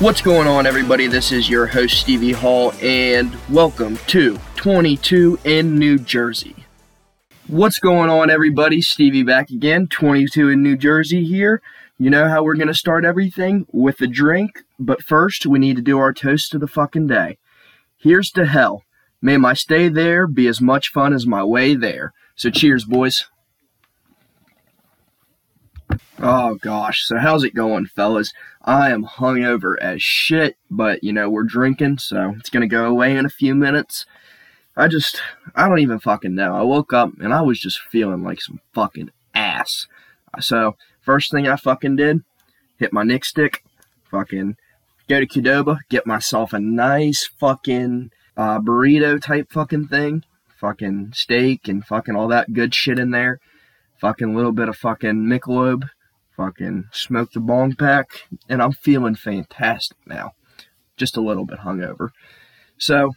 What's going on, everybody? This is your host, Stevie Hall, and welcome to 22 in New Jersey. What's going on, everybody? Stevie back again, 22 in New Jersey here. You know how we're going to start everything? With a drink, but first, we need to do our toast of the fucking day. Here's to hell. May my stay there be as much fun as my way there. So cheers, boys. Oh gosh, so how's it going, fellas? I am hungover as shit, but you know, we're drinking, so it's gonna go away in a few minutes. I don't even fucking know. I woke up and I was just feeling like some fucking ass. So, first thing I fucking did, hit my Nick Stick, fucking go to Qdoba, get myself a nice fucking burrito type fucking thing, fucking steak and fucking all that good shit in there. Fucking little bit of fucking Michelob, fucking smoked the bong pack, and I'm feeling fantastic now. Just a little bit hungover. So,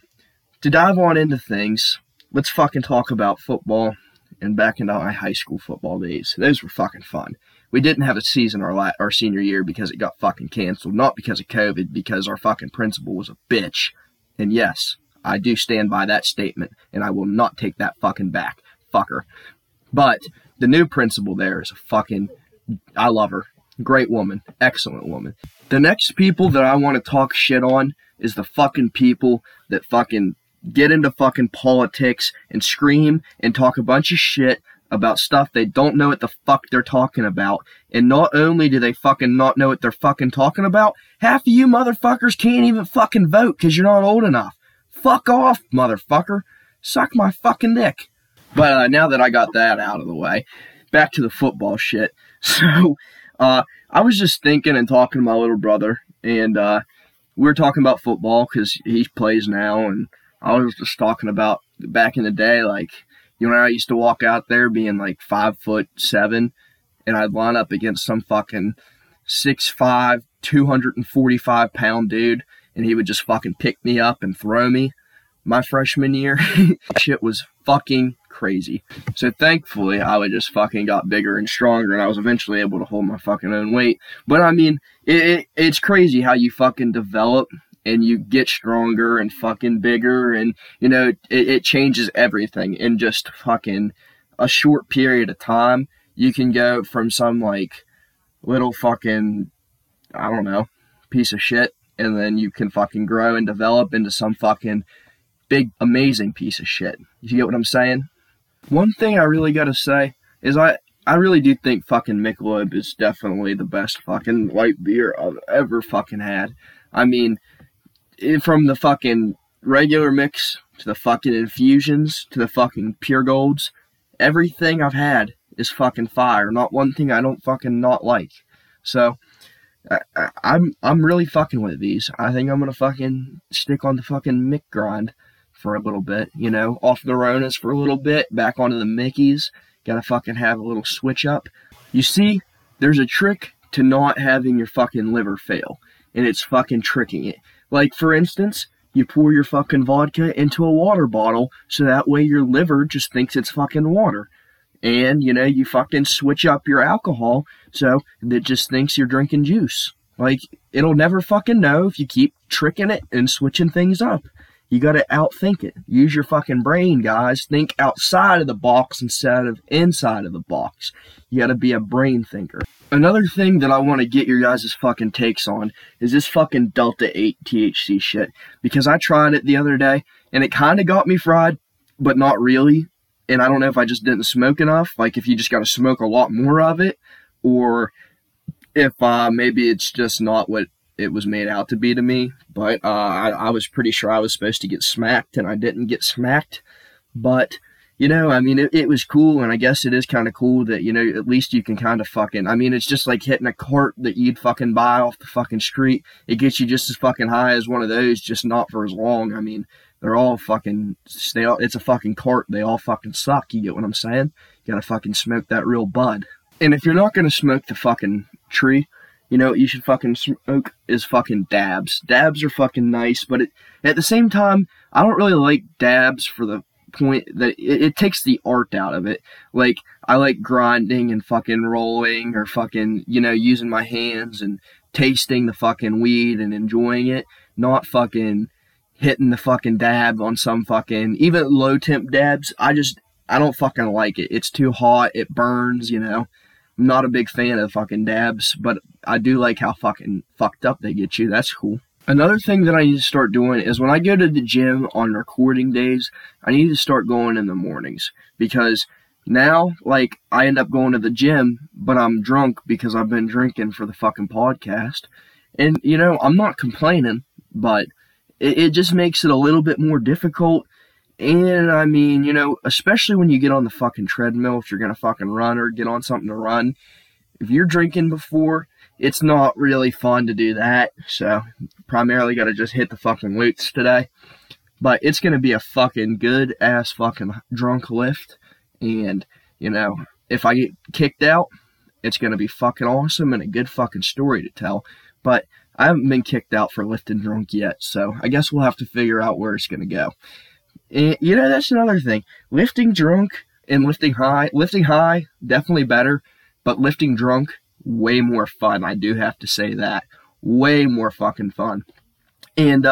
to dive on into things, let's fucking talk about football and back into my high school football days. Those were fucking fun. We didn't have a season our senior year because it got fucking canceled, not because of COVID, because our fucking principal was a bitch. And yes, I do stand by that statement, and I will not take that fucking back. Fucker. But the new principal there is a fucking, I love her, great woman, excellent woman. The next people that I want to talk shit on is the fucking people that fucking get into fucking politics and scream and talk a bunch of shit about stuff they don't know what the fuck they're talking about. And not only do they fucking not know what they're fucking talking about, half of you motherfuckers can't even fucking vote because you're not old enough. Fuck off, motherfucker. Suck my fucking dick. But now that I got that out of the way, back to the football shit. So, I was just thinking and talking to my little brother, and we were talking about football because he plays now, and I was just talking about back in the day, like, you know, I used to walk out there being like 5'7", and I'd line up against some fucking 6'5", 245-pound dude, and he would just fucking pick me up and throw me. My freshman year, shit was fucking crazy. So thankfully, I just fucking got bigger and stronger, and I was eventually able to hold my fucking own weight. But I mean, it's crazy how you fucking develop and you get stronger and fucking bigger, and you know, it changes everything in just fucking a short period of time. You can go from some like little fucking, I don't know, piece of shit, and then you can fucking grow and develop into some fucking big, amazing piece of shit. You get what I'm saying? One thing I really gotta say is I really do think fucking Michelob is definitely the best fucking light beer I've ever fucking had. I mean, from the fucking regular mix to the fucking infusions to the fucking pure golds, everything I've had is fucking fire. Not one thing I don't fucking not like. So I'm really fucking with these. I think I'm gonna fucking stick on the fucking Mick grind for a little bit, you know, off the Ronas for a little bit, back onto the Mickeys. Gotta fucking have a little switch up. You see, there's a trick to not having your fucking liver fail, and it's fucking tricking it. Like, for instance, you pour your fucking vodka into a water bottle, so that way your liver just thinks it's fucking water. And, you know, you fucking switch up your alcohol, so it just thinks you're drinking juice. Like, it'll never fucking know if you keep tricking it and switching things up. You gotta outthink it. Use your fucking brain, guys. Think outside of the box instead of inside of the box. You gotta be a brain thinker. Another thing that I want to get your guys' fucking takes on is this fucking Delta 8 THC shit. Because I tried it the other day, and it kind of got me fried, but not really. And I don't know if I just didn't smoke enough. Like, if you just gotta smoke a lot more of it, or if maybe it's just not what it was made out to be to me, but I was pretty sure I was supposed to get smacked, and I didn't get smacked. But, you know, I mean, it was cool, and I guess it is kind of cool that, you know, at least you can kind of fucking, I mean, it's just like hitting a cart that you'd fucking buy off the fucking street. It gets you just as fucking high as one of those, just not for as long. I mean, they're all fucking, it's a fucking cart. They all fucking suck. You get what I'm saying? You gotta fucking smoke that real bud. And if you're not gonna smoke the fucking tree, you know what you should fucking smoke is fucking dabs. Dabs are fucking nice, but at the same time, I don't really like dabs for the point that it takes the art out of it. Like, I like grinding and fucking rolling or fucking, you know, using my hands and tasting the fucking weed and enjoying it, not fucking hitting the fucking dab on some fucking, even low temp dabs. I don't fucking like it. It's too hot. It burns, you know. I'm not a big fan of fucking dabs, but I do like how fucking fucked up they get you. That's cool. Another thing that I need to start doing is when I go to the gym on recording days, I need to start going in the mornings, because now, like, I end up going to the gym, but I'm drunk because I've been drinking for the fucking podcast. And, you know, I'm not complaining, but it just makes it a little bit more difficult. And, I mean, you know, especially when you get on the fucking treadmill, if you're going to fucking run or get on something to run, if you're drinking before, it's not really fun to do that. So, primarily got to just hit the fucking loots today. But it's going to be a fucking good-ass fucking drunk lift. And, you know, if I get kicked out, it's going to be fucking awesome and a good fucking story to tell. But I haven't been kicked out for lifting drunk yet, so I guess we'll have to figure out where it's going to go. And, you know, that's another thing. Lifting drunk and lifting high, definitely better, but lifting drunk, way more fun. I do have to say that. Way more fucking fun. And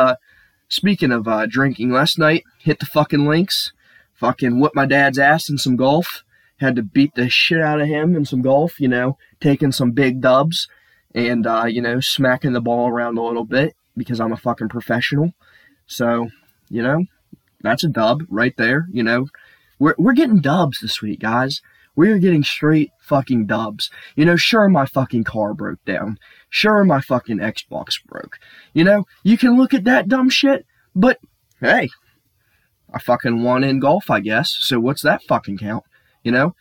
speaking of drinking, last night, hit the fucking links. Fucking whipped my dad's ass in some golf. Had to beat the shit out of him in some golf, you know, taking some big dubs and, you know, smacking the ball around a little bit because I'm a fucking professional. So, you know, that's a dub right there, you know. We're getting dubs this week, guys. We're getting straight fucking dubs. You know, sure, my fucking car broke down. Sure, my fucking Xbox broke. You know, you can look at that dumb shit, but hey, I fucking won in golf, I guess, so what's that fucking count? You know,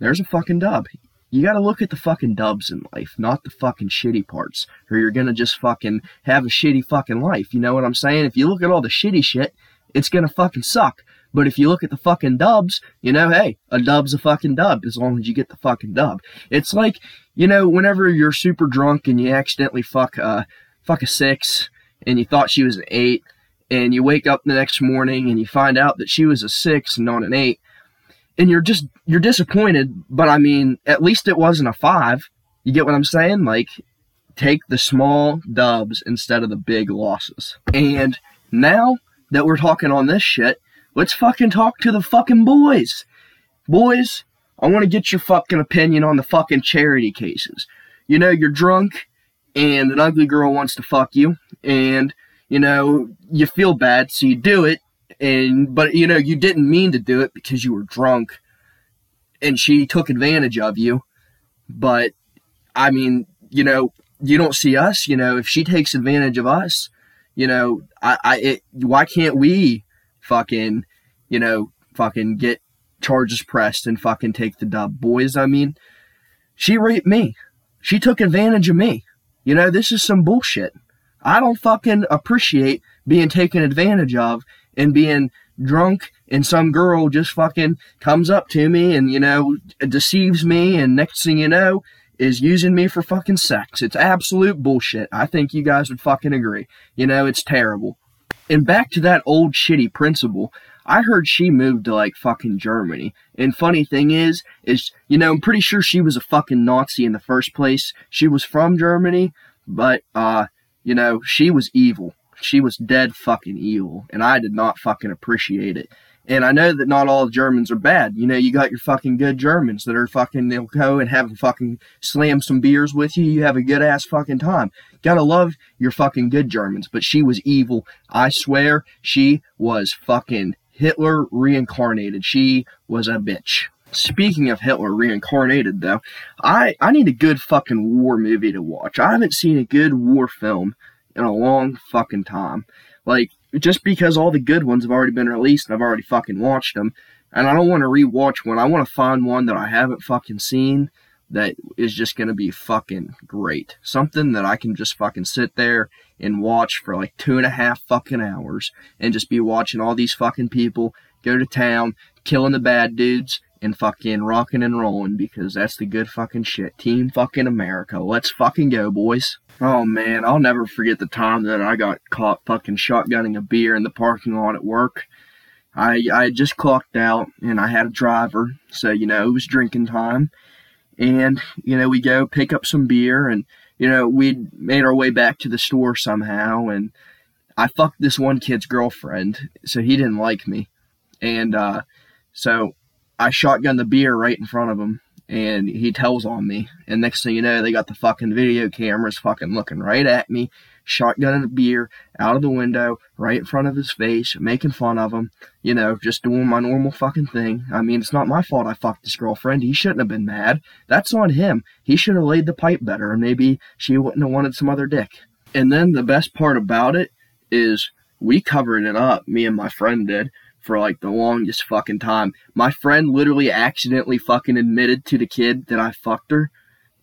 there's a fucking dub. You gotta look at the fucking dubs in life, not the fucking shitty parts, or you're gonna just fucking have a shitty fucking life, you know what I'm saying? If you look at all the shitty shit, it's gonna fucking suck, but if you look at the fucking dubs, you know, hey, a dub's a fucking dub, as long as you get the fucking dub. It's like, you know, whenever you're super drunk and you accidentally fuck a 6, and you thought she was an 8, and you wake up the next morning and you find out that she was a 6 and not an 8, and you're disappointed, but I mean, at least it wasn't a 5. You get what I'm saying? Like, take the small dubs instead of the big losses. And now that we're talking on this shit, let's fucking talk to the fucking boys. Boys, I want to get your fucking opinion on the fucking charity cases. You know, you're drunk and an ugly girl wants to fuck you, and you know, you feel bad, so you do it, but, you know, you didn't mean to do it because you were drunk, and she took advantage of you, but, I mean, you know, you don't see us, you know, if she takes advantage of us, you know, why can't we fucking, you know, fucking get charges pressed and fucking take the dub? Boys, I mean, she raped me. She took advantage of me. You know, this is some bullshit. I don't fucking appreciate being taken advantage of and being drunk and some girl just fucking comes up to me and, you know, deceives me and next thing you know is using me for fucking sex. It's absolute bullshit. I think you guys would fucking agree. You know, it's terrible. And back to that old shitty principle, I heard she moved to like fucking Germany. And funny thing is, you know, I'm pretty sure she was a fucking Nazi in the first place. She was from Germany, but, you know, she was evil. She was dead fucking evil. And I did not fucking appreciate it. And I know that not all Germans are bad. You know, you got your fucking good Germans that are fucking, they'll go and have a fucking slam some beers with you. You have a good ass fucking time. Gotta love your fucking good Germans. But she was evil. I swear she was fucking Hitler reincarnated. She was a bitch. Speaking of Hitler reincarnated, though, I need a good fucking war movie to watch. I haven't seen a good war film in a long fucking time. Like, just because all the good ones have already been released and I've already fucking watched them, and I don't want to rewatch one. I want to find one that I haven't fucking seen that is just going to be fucking great. Something that I can just fucking sit there and watch for like 2.5 fucking hours and just be watching all these fucking people go to town, killing the bad dudes, and fucking rocking and rolling, because that's the good fucking shit. Team fucking America. Let's fucking go, boys. Oh, man, I'll never forget the time that I got caught fucking shotgunning a beer in the parking lot at work. I had just clocked out, and I had a driver, so, you know, it was drinking time. And, you know, we go pick up some beer, and you know, we'd made our way back to the store somehow, and I fucked this one kid's girlfriend, so he didn't like me. And so I shotgunned the beer right in front of him, and he tells on me. And next thing you know, they got the fucking video cameras fucking looking right at me, shotgunning the beer out of the window right in front of his face, making fun of him, you know, just doing my normal fucking thing. I mean, it's not my fault I fucked this girlfriend. He shouldn't have been mad. That's on him. He should have laid the pipe better, and maybe she wouldn't have wanted some other dick. And then the best part about it is we covered it up, me and my friend did, for like the longest fucking time. My friend literally accidentally fucking admitted to the kid that I fucked her,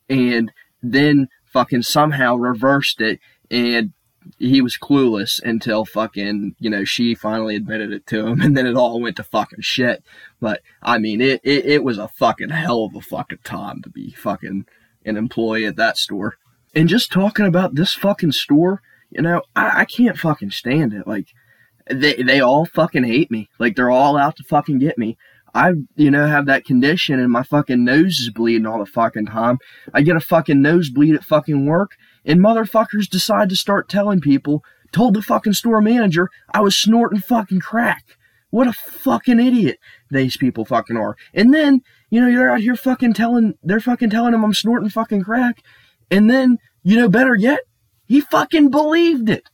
and then fucking somehow reversed it, and he was clueless until fucking, you know, she finally admitted it to him, and then it all went to fucking shit. But I mean, it was a fucking hell of a fucking time to be fucking an employee at that store. And just talking about this fucking store, you know, I can't fucking stand it. Like, they all fucking hate me. Like, they're all out to fucking get me. I, you know, have that condition, and my fucking nose is bleeding all the fucking time. I get a fucking nosebleed at fucking work, and motherfuckers decide to start telling people, told the fucking store manager I was snorting fucking crack. What a fucking idiot these people fucking are. And then, you know, you're out here fucking telling, they're fucking telling them I'm snorting fucking crack. And then, you know, better yet, he fucking believed it.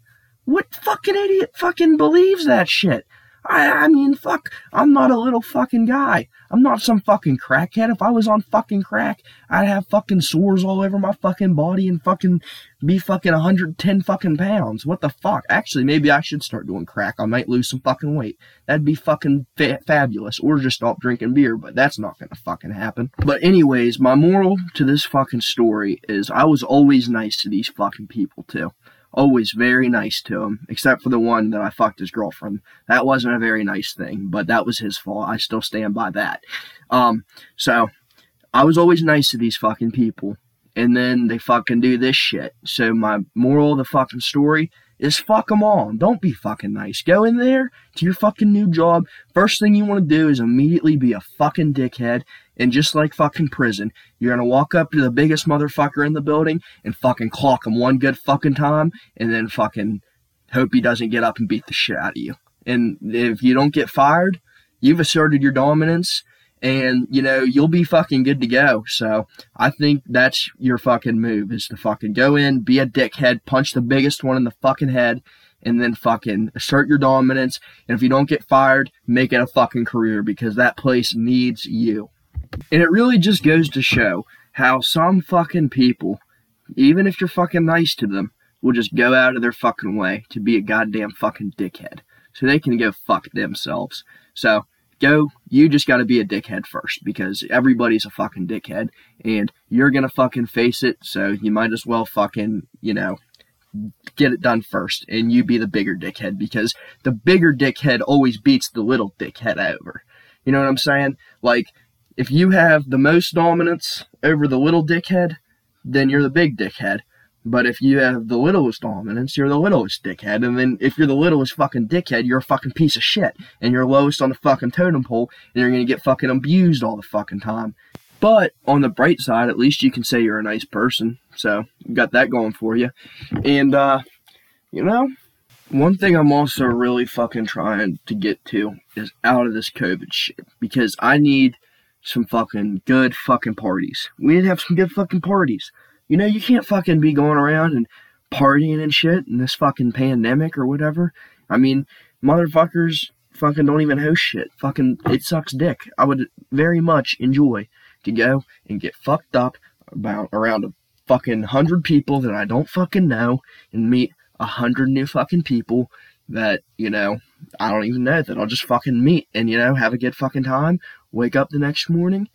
What fucking idiot fucking believes that shit? I mean, fuck, I'm not a little fucking guy. I'm not some fucking crackhead. If I was on fucking crack, I'd have fucking sores all over my fucking body and fucking be fucking 110 fucking pounds. What the fuck? Actually, maybe I should start doing crack. I might lose some fucking weight. That'd be fucking fabulous. Or just stop drinking beer, but that's not gonna fucking happen. But anyways, my moral to this fucking story is I was always nice to these fucking people too. Always very nice to him, except for the one that I fucked his girlfriend. That wasn't a very nice thing, but that was his fault. I still stand by that. So I was always nice to these fucking people, and then they fucking do this shit. So my moral of the fucking story is fuck them all. Don't be fucking nice. Go in there to your fucking new job. First thing you want to do is immediately be a fucking dickhead. And just like fucking prison, you're going to walk up to the biggest motherfucker in the building and fucking clock him one good fucking time, and then fucking hope he doesn't get up and beat the shit out of you. And if you don't get fired, you've asserted your dominance, and, you know, you'll be fucking good to go. So I think that's your fucking move, is to fucking go in, be a dickhead, punch the biggest one in the fucking head, and then fucking assert your dominance. And if you don't get fired, make it a fucking career, because that place needs you. And it really just goes to show how some fucking people, even if you're fucking nice to them, will just go out of their fucking way to be a goddamn fucking dickhead. So they can go fuck themselves. So go, you just gotta be a dickhead first, because everybody's a fucking dickhead, and you're gonna fucking face it, so you might as well fucking, you know, get it done first, and you be the bigger dickhead, because the bigger dickhead always beats the little dickhead over. You know what I'm saying? Like, if you have the most dominance over the little dickhead, then you're the big dickhead. But if you have the littlest dominance, you're the littlest dickhead. And then if you're the littlest fucking dickhead, you're a fucking piece of shit. And you're lowest on the fucking totem pole, and you're going to get fucking abused all the fucking time. But on the bright side, at least you can say you're a nice person. So you got that going for you. And, you know, one thing I'm also really fucking trying to get to is out of this COVID shit. Because I need some fucking good fucking parties. We didn't have some good fucking parties. You know, you can't fucking be going around and partying and shit in this fucking pandemic or whatever. I mean, motherfuckers fucking don't even host shit. Fucking, it sucks dick. I would very much enjoy to go and get fucked up about around a fucking 100 people that I don't fucking know, and meet 100 new fucking people that, you know, I don't even know, that I'll just fucking meet and, you know, have a good fucking time. Wake up the next morning,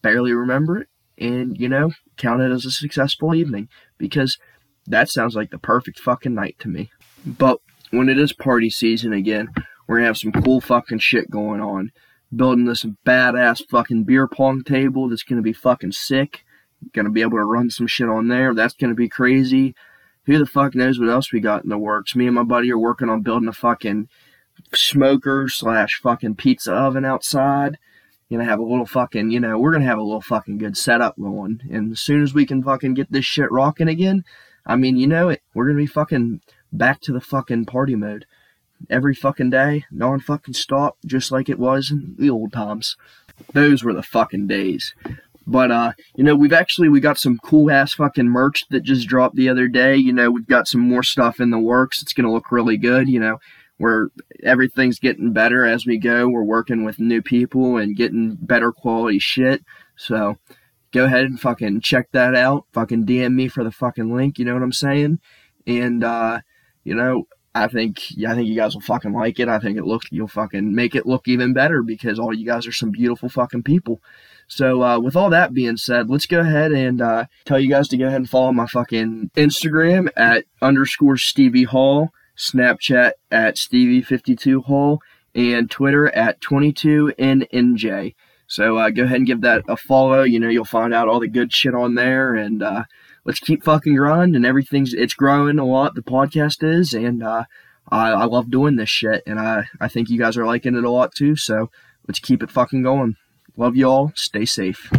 barely remember it, and, you know, count it as a successful evening, because that sounds like the perfect fucking night to me. But when it is party season again, we're gonna have some cool fucking shit going on. Building this badass fucking beer pong table that's gonna be fucking sick. Gonna be able to run some shit on there. That's gonna be crazy. Who the fuck knows what else we got in the works? Me and my buddy are working on building a fucking smoker / fucking pizza oven outside. gonna have a little fucking, you know, we're gonna have a little fucking good setup going. And as soon as we can fucking get this shit rocking again, I mean, you know it, we're gonna be fucking back to the fucking party mode every fucking day, non fucking stop, just like it was in the old times. Those were the fucking days. But, you know, we got some cool ass fucking merch that just dropped the other day. You know, we've got some more stuff in the works. It's going to look really good. You know, everything's getting better as we go. We're working with new people and getting better quality shit. So go ahead and fucking check that out. Fucking DM me for the fucking link. You know what I'm saying? And, you know, I think you guys will fucking like it. I think you'll fucking make it look even better because all you guys are some beautiful fucking people. So with all that being said, let's go ahead and tell you guys to go ahead and follow my fucking Instagram at _Stevie Hall, Snapchat at Stevie52Hall, and Twitter at 22NNJ. So go ahead and give that a follow. You know, you'll find out all the good shit on there, and let's keep fucking grinding. It's growing a lot, the podcast is, and I love doing this shit, and I think you guys are liking it a lot too, so let's keep it fucking going. Love y'all. Stay safe.